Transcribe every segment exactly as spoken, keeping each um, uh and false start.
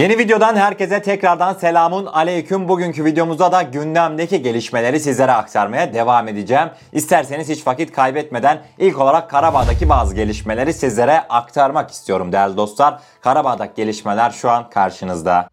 Yeni videodan herkese tekrardan selamun aleyküm. Bugünkü videomuzda da gündemdeki gelişmeleri sizlere aktarmaya devam edeceğim. İsterseniz hiç vakit kaybetmeden ilk olarak Karabağ'daki bazı gelişmeleri sizlere aktarmak istiyorum değerli dostlar. Karabağ'daki gelişmeler şu an karşınızda.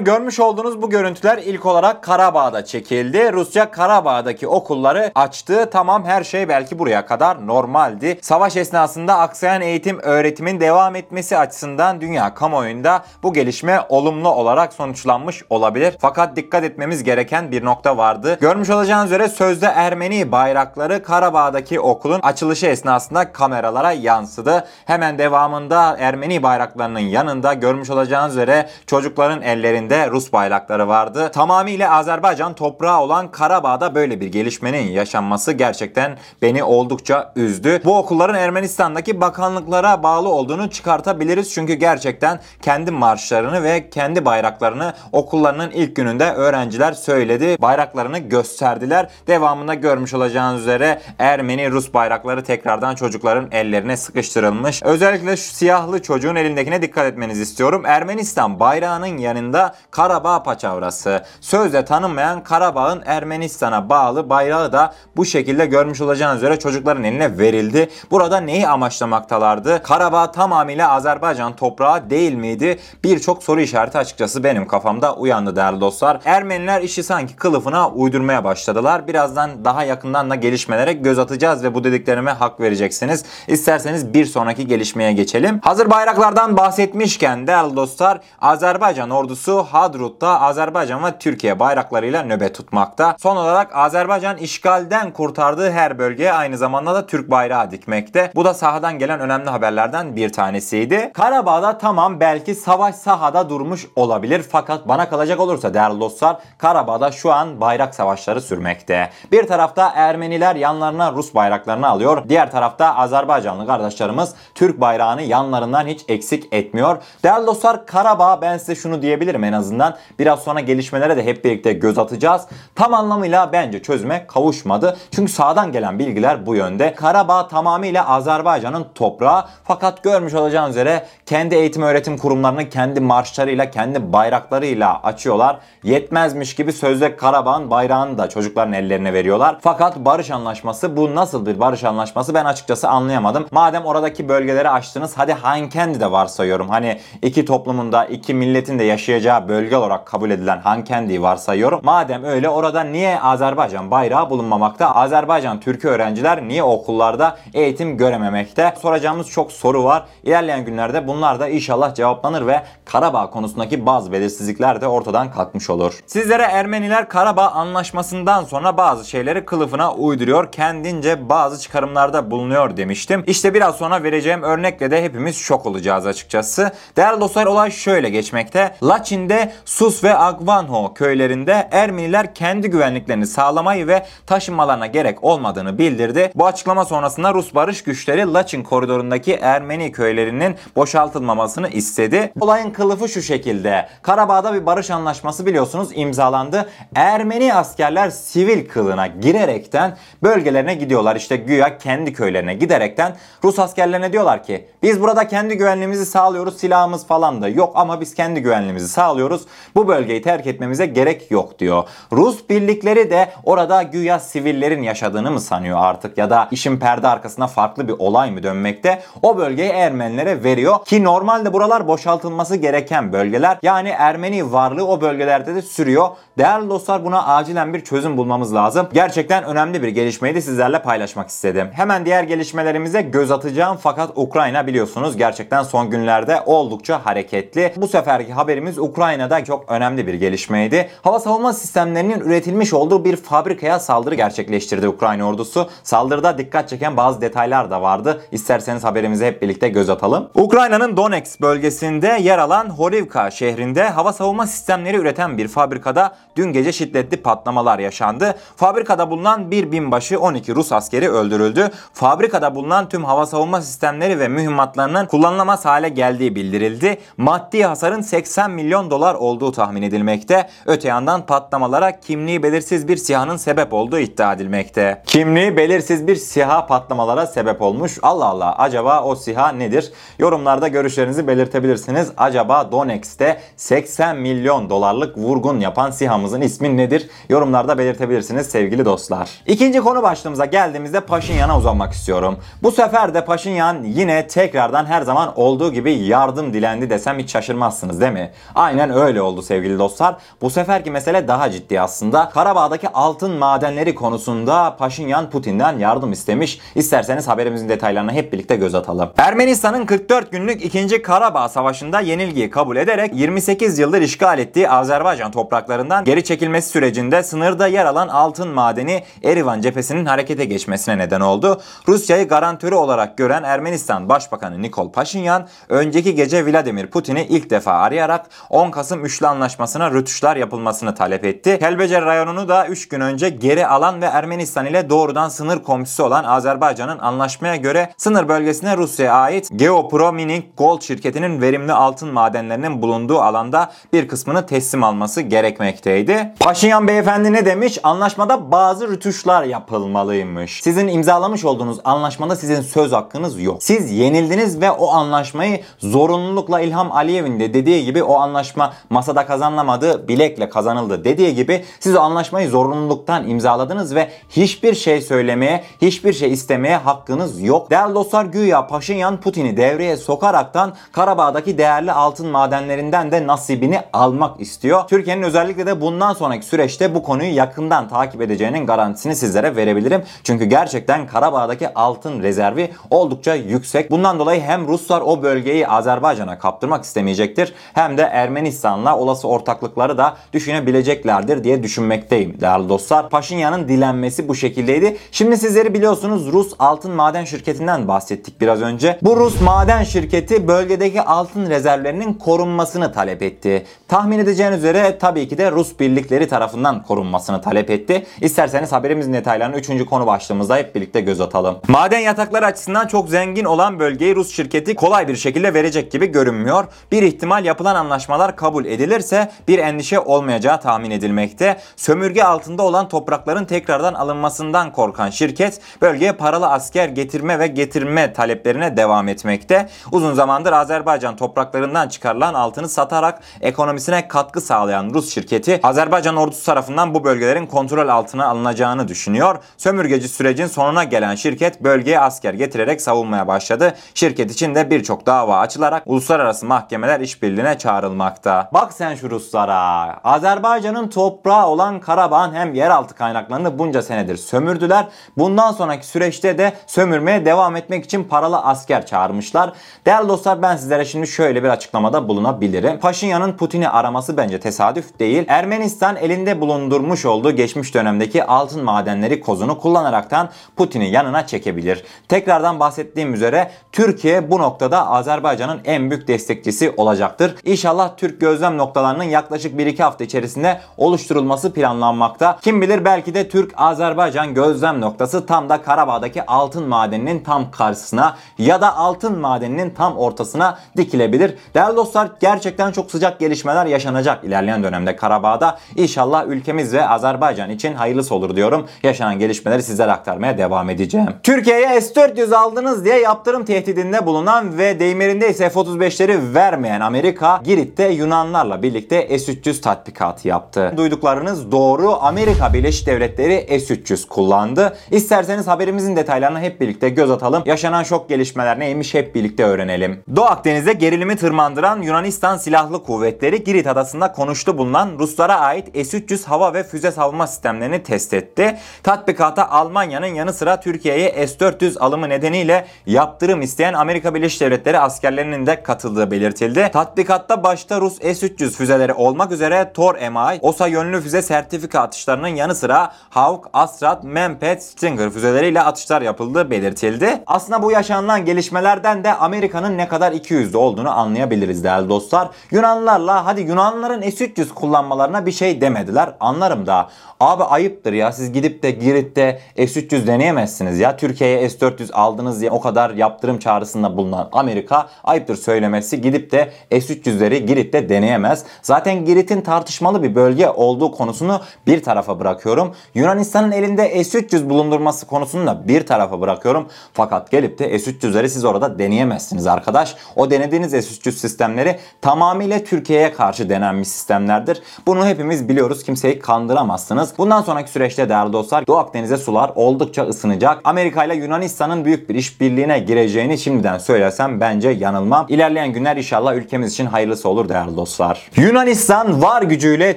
Görmüş olduğunuz bu görüntüler ilk olarak Karabağ'da çekildi. Rusya Karabağ'daki okulları açtı. Tamam, her şey belki buraya kadar normaldi. Savaş esnasında aksayan eğitim öğretimin devam etmesi açısından dünya kamuoyunda bu gelişme olumlu olarak sonuçlanmış olabilir. Fakat dikkat etmemiz gereken bir nokta vardı. Görmüş olacağınız üzere sözde Ermeni bayrakları Karabağ'daki okulun açılışı esnasında kameralara yansıdı. Hemen devamında Ermeni bayraklarının yanında görmüş olacağınız üzere çocukların ellerinde Rus bayrakları vardı. Tamamıyla Azerbaycan toprağı olan Karabağ'da böyle bir gelişmenin yaşanması gerçekten beni oldukça üzdü. Bu okulların Ermenistan'daki bakanlıklara bağlı olduğunu çıkartabiliriz. Çünkü gerçekten kendi marşlarını ve kendi bayraklarını okullarının ilk gününde öğrenciler söyledi. Bayraklarını gösterdiler. Devamında görmüş olacağınız üzere Ermeni-Rus bayrakları tekrardan çocukların ellerine sıkıştırılmış. Özellikle şu siyahlı çocuğun elindekine dikkat etmenizi istiyorum. Ermenistan bayrağının yanında Karabağ paçavrası. Sözde tanınmayan Karabağ'ın Ermenistan'a bağlı bayrağı da bu şekilde görmüş olacağınız üzere çocukların eline verildi. Burada neyi amaçlamaktalardı? Karabağ tamamıyla Azerbaycan toprağı değil miydi? Birçok soru işareti açıkçası benim kafamda uyandı değerli dostlar. Ermeniler işi sanki kılıfına uydurmaya başladılar. Birazdan daha yakından da gelişmelere göz atacağız ve bu dediklerime hak vereceksiniz. İsterseniz bir sonraki gelişmeye geçelim. Hazır bayraklardan bahsetmişken değerli dostlar, Azerbaycan ordusu Hadrut'ta Azerbaycan ve Türkiye bayraklarıyla nöbet tutmakta. Son olarak Azerbaycan işgalden kurtardığı her bölgeye aynı zamanda da Türk bayrağı dikmekte. Bu da sahadan gelen önemli haberlerden bir tanesiydi. Karabağ'da tamam, belki savaş sahada durmuş olabilir. Fakat bana kalacak olursa değerli dostlar, Karabağ'da şu an bayrak savaşları sürmekte. Bir tarafta Ermeniler yanlarına Rus bayraklarını alıyor. Diğer tarafta Azerbaycanlı kardeşlerimiz Türk bayrağını yanlarından hiç eksik etmiyor. Değerli dostlar, Karabağ, ben size şunu diyebilirim en azından. Biraz sonra gelişmelere de hep birlikte göz atacağız. Tam anlamıyla bence çözüme kavuşmadı. Çünkü sahadan gelen bilgiler bu yönde. Karabağ tamamıyla Azerbaycan'ın toprağı. Fakat görmüş olacağınız üzere kendi eğitim öğretim kurumlarını kendi marşlarıyla, kendi bayraklarıyla açıyorlar. Yetmezmiş gibi sözde Karabağ'ın bayrağını da çocukların ellerine veriyorlar. Fakat barış anlaşması, bu nasıl bir barış anlaşması ben açıkçası anlayamadım. Madem oradaki bölgeleri açtınız, hadi Hankendi'de varsayıyorum. Hani iki toplumun da, iki milletin de yaşayacağı bölge olarak kabul edilen Hankendi'yi varsayıyorum. Madem öyle, orada niye Azerbaycan bayrağı bulunmamakta? Azerbaycan Türkü öğrenciler niye okullarda eğitim görememekte? Soracağımız çok soru var. İlerleyen günlerde bunlar da inşallah cevaplanır ve Karabağ konusundaki bazı belirsizlikler de ortadan kalkmış olur. Sizlere Ermeniler Karabağ anlaşmasından sonra bazı şeyleri kılıfına uyduruyor, kendince bazı çıkarımlarda bulunuyor demiştim. İşte biraz sonra vereceğim örnekle de hepimiz şok olacağız açıkçası. Değerli dostlar, olay şöyle geçmekte. Laçin'de Sus ve Agvanho köylerinde Ermeniler kendi güvenliklerini sağlamayı ve taşınmalarına gerek olmadığını bildirdi. Bu açıklama sonrasında Rus barış güçleri Laçin koridorundaki Ermeni köylerinin boşaltılmamasını istedi. Olayın kılıfı şu şekilde. Karabağ'da bir barış anlaşması biliyorsunuz imzalandı. Ermeni askerler sivil kılığına girerekten bölgelerine gidiyorlar. İşte güya kendi köylerine giderekten Rus askerlerine diyorlar ki biz burada kendi güvenliğimizi sağlıyoruz, silahımız falan da yok ama biz kendi güvenliğimizi sağlıyoruz. Bu bölgeyi terk etmemize gerek yok diyor. Rus birlikleri de orada güya sivillerin yaşadığını mı sanıyor artık ya da işin perde arkasında farklı bir olay mı dönmekte? O bölgeyi Ermenilere veriyor ki normalde buralar boşaltılması gereken bölgeler. Yani Ermeni varlığı o bölgelerde de sürüyor. Değerli dostlar, buna acilen bir çözüm bulmamız lazım. Gerçekten önemli bir gelişmeyi de sizlerle paylaşmak istedim. Hemen diğer gelişmelerimize göz atacağım. Fakat Ukrayna biliyorsunuz gerçekten son günlerde oldukça hareketli. Bu seferki haberimiz Ukrayna'da çok önemli bir gelişmeydi. Hava savunma sistemlerinin üretilmiş olduğu bir fabrikaya saldırı gerçekleştirdi Ukrayna ordusu. Saldırıda dikkat çeken bazı detaylar da vardı. İsterseniz haberimize hep birlikte göz atalım. Ukrayna'nın Donetsk bölgesinde yer alan Horivka şehrinde hava savunma sistemleri üreten bir fabrikada dün gece şiddetli patlamalar yaşandı. Fabrikada bulunan bir binbaşı, on iki Rus askeri öldürüldü. Fabrikada bulunan tüm hava savunma sistemleri ve mühimmatlarının kullanılamaz hale geldiği bildirildi. Maddi hasarın seksen milyon dolar patlamalar olduğu tahmin edilmekte. Öte yandan patlamalara kimliği belirsiz bir SİHA'nın sebep olduğu iddia edilmekte. Kimliği belirsiz bir SİHA patlamalara sebep olmuş. Allah Allah, acaba o SİHA nedir? Yorumlarda görüşlerinizi belirtebilirsiniz. Acaba Donetsk'te seksen milyon dolarlık vurgun yapan SİHA'mızın ismi nedir? Yorumlarda belirtebilirsiniz sevgili dostlar. İkinci konu başlığımıza geldiğimizde Paşinyan'a uzanmak istiyorum. Bu sefer de Paşinyan yine tekrardan her zaman olduğu gibi yardım dilendi desem hiç şaşırmazsınız değil mi? Aynen öyle oldu sevgili dostlar. Bu seferki mesele daha ciddi aslında. Karabağ'daki altın madenleri konusunda Paşinyan Putin'den yardım istemiş. İsterseniz haberimizin detaylarına hep birlikte göz atalım. Ermenistan'ın kırk dört günlük ikinci Karabağ Savaşı'nda yenilgiyi kabul ederek yirmi sekiz yıldır işgal ettiği Azerbaycan topraklarından geri çekilmesi sürecinde sınırda yer alan altın madeni Erivan cephesinin harekete geçmesine neden oldu. Rusya'yı garantörü olarak gören Ermenistan Başbakanı Nikol Paşinyan önceki gece Vladimir Putin'i ilk defa arayarak on Kasım Üçlü Anlaşması'na rötuşlar yapılmasını talep etti. Kelbecer rayonunu da üç gün önce geri alan ve Ermenistan ile doğrudan sınır komşusu olan Azerbaycan'ın anlaşmaya göre sınır bölgesine Rusya'ya ait Geo Promining Gold şirketinin verimli altın madenlerinin bulunduğu alanda bir kısmını teslim alması gerekmekteydi. Paşinyan beyefendi ne demiş? Anlaşmada bazı rötuşlar yapılmalıymış. Sizin imzalamış olduğunuz anlaşmada sizin söz hakkınız yok. Siz yenildiniz ve o anlaşmayı zorunlulukla İlham Aliyev'in de dediği gibi o anlaşma masada kazanılamadı, bilekle kazanıldı dediği gibi siz o anlaşmayı zorunluluktan imzaladınız ve hiçbir şey söylemeye, hiçbir şey istemeye hakkınız yok. Değerli dostlar, güya Paşinyan Putin'i devreye sokaraktan Karabağ'daki değerli altın madenlerinden de nasibini almak istiyor. Türkiye'nin özellikle de bundan sonraki süreçte bu konuyu yakından takip edeceğinin garantisini sizlere verebilirim. Çünkü gerçekten Karabağ'daki altın rezervi oldukça yüksek. Bundan dolayı hem Ruslar o bölgeyi Azerbaycan'a kaptırmak istemeyecektir hem de Ermenistan'la olası ortaklıkları da düşünebileceklerdir diye düşünmekteyim değerli dostlar. Paşinyan'ın dilenmesi bu şekildeydi. Şimdi sizleri biliyorsunuz Rus altın maden şirketinden bahsettik biraz önce. Bu Rus maden şirketi bölgedeki altın rezervlerinin korunmasını talep etti. Tahmin edeceğiniz üzere tabii ki de Rus birlikleri tarafından korunmasını talep etti. İsterseniz haberimizin detaylarını üçüncü konu başlığımızda hep birlikte göz atalım. Maden yatakları açısından çok zengin olan bölgeyi Rus şirketi kolay bir şekilde verecek gibi görünmüyor. Bir ihtimal yapılan anlaşmalar kabul edilirse bir endişe olmayacağı tahmin edilmekte. Sömürge altında olan toprakların tekrardan alınmasından korkan şirket bölgeye paralı asker getirme ve getirme taleplerine devam etmekte. Uzun zamandır Azerbaycan topraklarından çıkarılan altını satarak ekonomisine katkı sağlayan Rus şirketi Azerbaycan ordusu tarafından bu bölgelerin kontrol altına alınacağını düşünüyor. Sömürgeci sürecin sonuna gelen şirket bölgeye asker getirerek savunmaya başladı. Şirket için de birçok dava açılarak uluslararası mahkemeler işbirliğine çağrılmakta. Bak sen şu Ruslara. Azerbaycan'ın toprağı olan Karabağ'ın hem yeraltı kaynaklarını bunca senedir sömürdüler. Bundan sonraki süreçte de sömürmeye devam etmek için paralı asker çağırmışlar. Değerli dostlar, ben sizlere şimdi şöyle bir açıklamada bulunabilirim. Paşinyan'ın Putin'i araması bence tesadüf değil. Ermenistan elinde bulundurmuş olduğu geçmiş dönemdeki altın madenleri kozunu kullanaraktan Putin'i yanına çekebilir. Tekrardan bahsettiğim üzere Türkiye bu noktada Azerbaycan'ın en büyük destekçisi olacaktır. İnşallah Türk gözlem noktalarının yaklaşık bir iki hafta içerisinde oluşturulması planlanmakta. Kim bilir, belki de Türk-Azerbaycan gözlem noktası tam da Karabağ'daki altın madeninin tam karşısına ya da altın madeninin tam ortasına dikilebilir. Değerli dostlar, gerçekten çok sıcak gelişmeler yaşanacak ilerleyen dönemde Karabağ'da. İnşallah ülkemiz ve Azerbaycan için hayırlısı olur diyorum. Yaşanan gelişmeleri sizlere aktarmaya devam edeceğim. Türkiye'ye S dört yüz aldınız diye yaptırım tehdidinde bulunan ve değmerinde ise F otuz beşleri vermeyen Amerika, Girit'te Yunanlarla birlikte S üç yüz tatbikatı yaptı. Duyduklarınız doğru. Amerika Birleşik Devletleri S üç yüz kullandı. İsterseniz haberimizin detaylarına hep birlikte göz atalım. Yaşanan şok gelişmeler neymiş hep birlikte öğrenelim. Doğu Akdeniz'de gerilimi tırmandıran Yunanistan Silahlı Kuvvetleri Girit Adası'nda konuşlu bulunan Ruslara ait S üç yüz hava ve füze savunma sistemlerini test etti. Tatbikata Almanya'nın yanı sıra Türkiye'ye S dört yüz alımı nedeniyle yaptırım isteyen Amerika Birleşik Devletleri askerlerinin de katıldığı belirtildi. Tatbikatta başta Rus S üç yüz füzeleri olmak üzere Tor M I, O S A yönlü füze sertifika atışlarının yanı sıra Hawk, Asrat, Memped, Stinger füzeleriyle atışlar yapıldığı belirtildi. Aslında bu yaşanılan gelişmelerden de Amerika'nın ne kadar iki yüzlü olduğunu anlayabiliriz değerli dostlar. Yunanlarla, hadi Yunanların S üç yüz kullanmalarına bir şey demediler, anlarım da. Abi ayıptır ya, siz gidip de Girit'te S üç yüz deneyemezsiniz ya. Türkiye'ye S dört yüz aldınız diye o kadar yaptırım çağrısında bulunan Amerika, ayıptır söylemesi, gidip de S üç yüzleri Girit'te deneyemezsiniz. deneyemez. Zaten Girit'in tartışmalı bir bölge olduğu konusunu bir tarafa bırakıyorum. Yunanistan'ın elinde S üç yüz bulundurması konusunu da bir tarafa bırakıyorum. Fakat gelip de S üç yüzleri siz orada deneyemezsiniz arkadaş. O denediğiniz S üç yüz sistemleri tamamıyla Türkiye'ye karşı denenmiş sistemlerdir. Bunu hepimiz biliyoruz. Kimseyi kandıramazsınız. Bundan sonraki süreçte değerli dostlar, Doğu Akdeniz'e sular oldukça ısınacak. Amerika ile Yunanistan'ın büyük bir işbirliğine gireceğini şimdiden söylesem bence yanılmam. İlerleyen günler inşallah ülkemiz için hayırlısı olur değerli dostlar. Yunanistan var gücüyle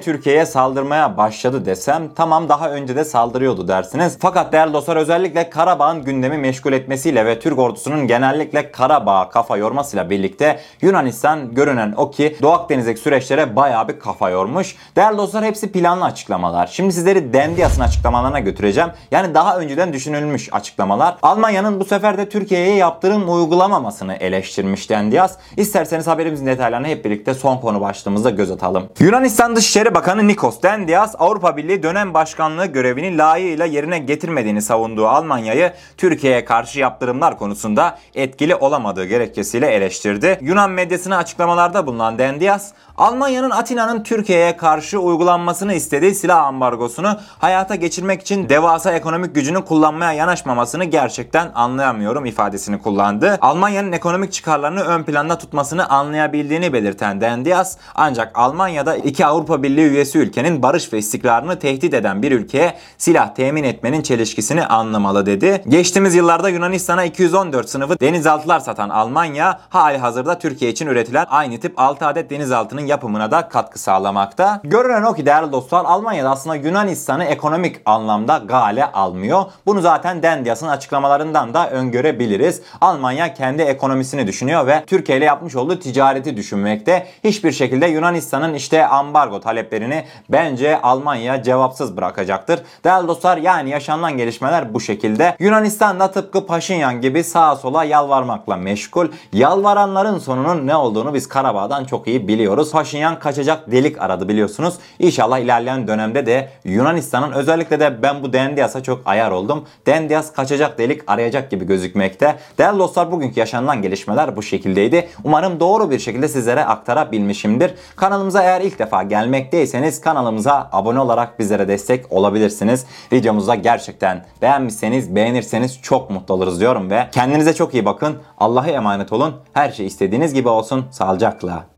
Türkiye'ye saldırmaya başladı desem, tamam daha önce de saldırıyordu dersiniz. Fakat değerli dostlar, özellikle Karabağ'ın gündemi meşgul etmesiyle ve Türk ordusunun genellikle Karabağ'a kafa yormasıyla birlikte Yunanistan görünen o ki Doğu Akdeniz'deki süreçlere bayağı bir kafa yormuş. Değerli dostlar, hepsi planlı açıklamalar. Şimdi sizleri Dendias'ın açıklamalarına götüreceğim. Yani daha önceden düşünülmüş açıklamalar. Almanya'nın bu sefer de Türkiye'ye yaptırım uygulamamasını eleştirmiş Dendias. İsterseniz haberimizin detaylarını hep birlikte son konu başlığımızda göz atalım. Yunanistan Dışişleri Bakanı Nikos Dendias, Avrupa Birliği dönem başkanlığı görevini layığıyla yerine getirmediğini savunduğu Almanya'yı Türkiye'ye karşı yaptırımlar konusunda etkili olamadığı gerekçesiyle eleştirdi. Yunan medyasına açıklamalarda bulunan Dendias, Almanya'nın Atina'nın Türkiye'ye karşı uygulanmasını istediği silah ambargosunu hayata geçirmek için devasa ekonomik gücünü kullanmaya yanaşmamasını gerçekten anlayamıyorum ifadesini kullandı. Almanya'nın ekonomik çıkarlarını ön planda tutmasını anlayabildiğini belirten Dendias, ancak Almanya'da iki Avrupa Birliği üyesi ülkenin barış ve istikrarını tehdit eden bir ülkeye silah temin etmenin çelişkisini anlamalı dedi. Geçtiğimiz yıllarda Yunanistan'a iki yüz on dört sınıfı denizaltılar satan Almanya, halihazırda Türkiye için üretilen aynı tip altı adet denizaltının yapımına da katkı sağlamakta. Görünen o ki değerli dostlar, Almanya'da aslında Yunanistan'ı ekonomik anlamda gale almıyor. Bunu zaten Dendias'ın açıklamalarından da öngörebiliriz. Almanya kendi ekonomisini düşünüyor ve Türkiye ile yapmış olduğu ticareti düşünmekte. Hiçbir şekilde Yunanistan'ın işte ambargo taleplerini bence Almanya cevapsız bırakacaktır. Değerli dostlar, yani yaşanan gelişmeler bu şekilde. Yunanistan da tıpkı Paşinyan gibi sağa sola yalvarmakla meşgul. Yalvaranların sonunun ne olduğunu biz Karabağ'dan çok iyi biliyoruz. Paşinyan kaçacak delik aradı biliyorsunuz. İnşallah ilerleyen dönemde de Yunanistan'ın, özellikle de ben bu Dendias'a çok ayar oldum. Dendias kaçacak delik arayacak gibi gözükmekte. Değerli dostlar, bugünkü yaşanılan gelişmeler bu şekildeydi. Umarım doğru bir şekilde sizlere aktarabilmişimdir. Kanalımıza eğer ilk defa gelmekteyseniz kanalımıza abone olarak bizlere destek olabilirsiniz. Videomuza gerçekten beğenmişseniz, beğenirseniz çok mutlu oluruz diyorum ve kendinize çok iyi bakın. Allah'a emanet olun. Her şey istediğiniz gibi olsun. Sağlıcakla.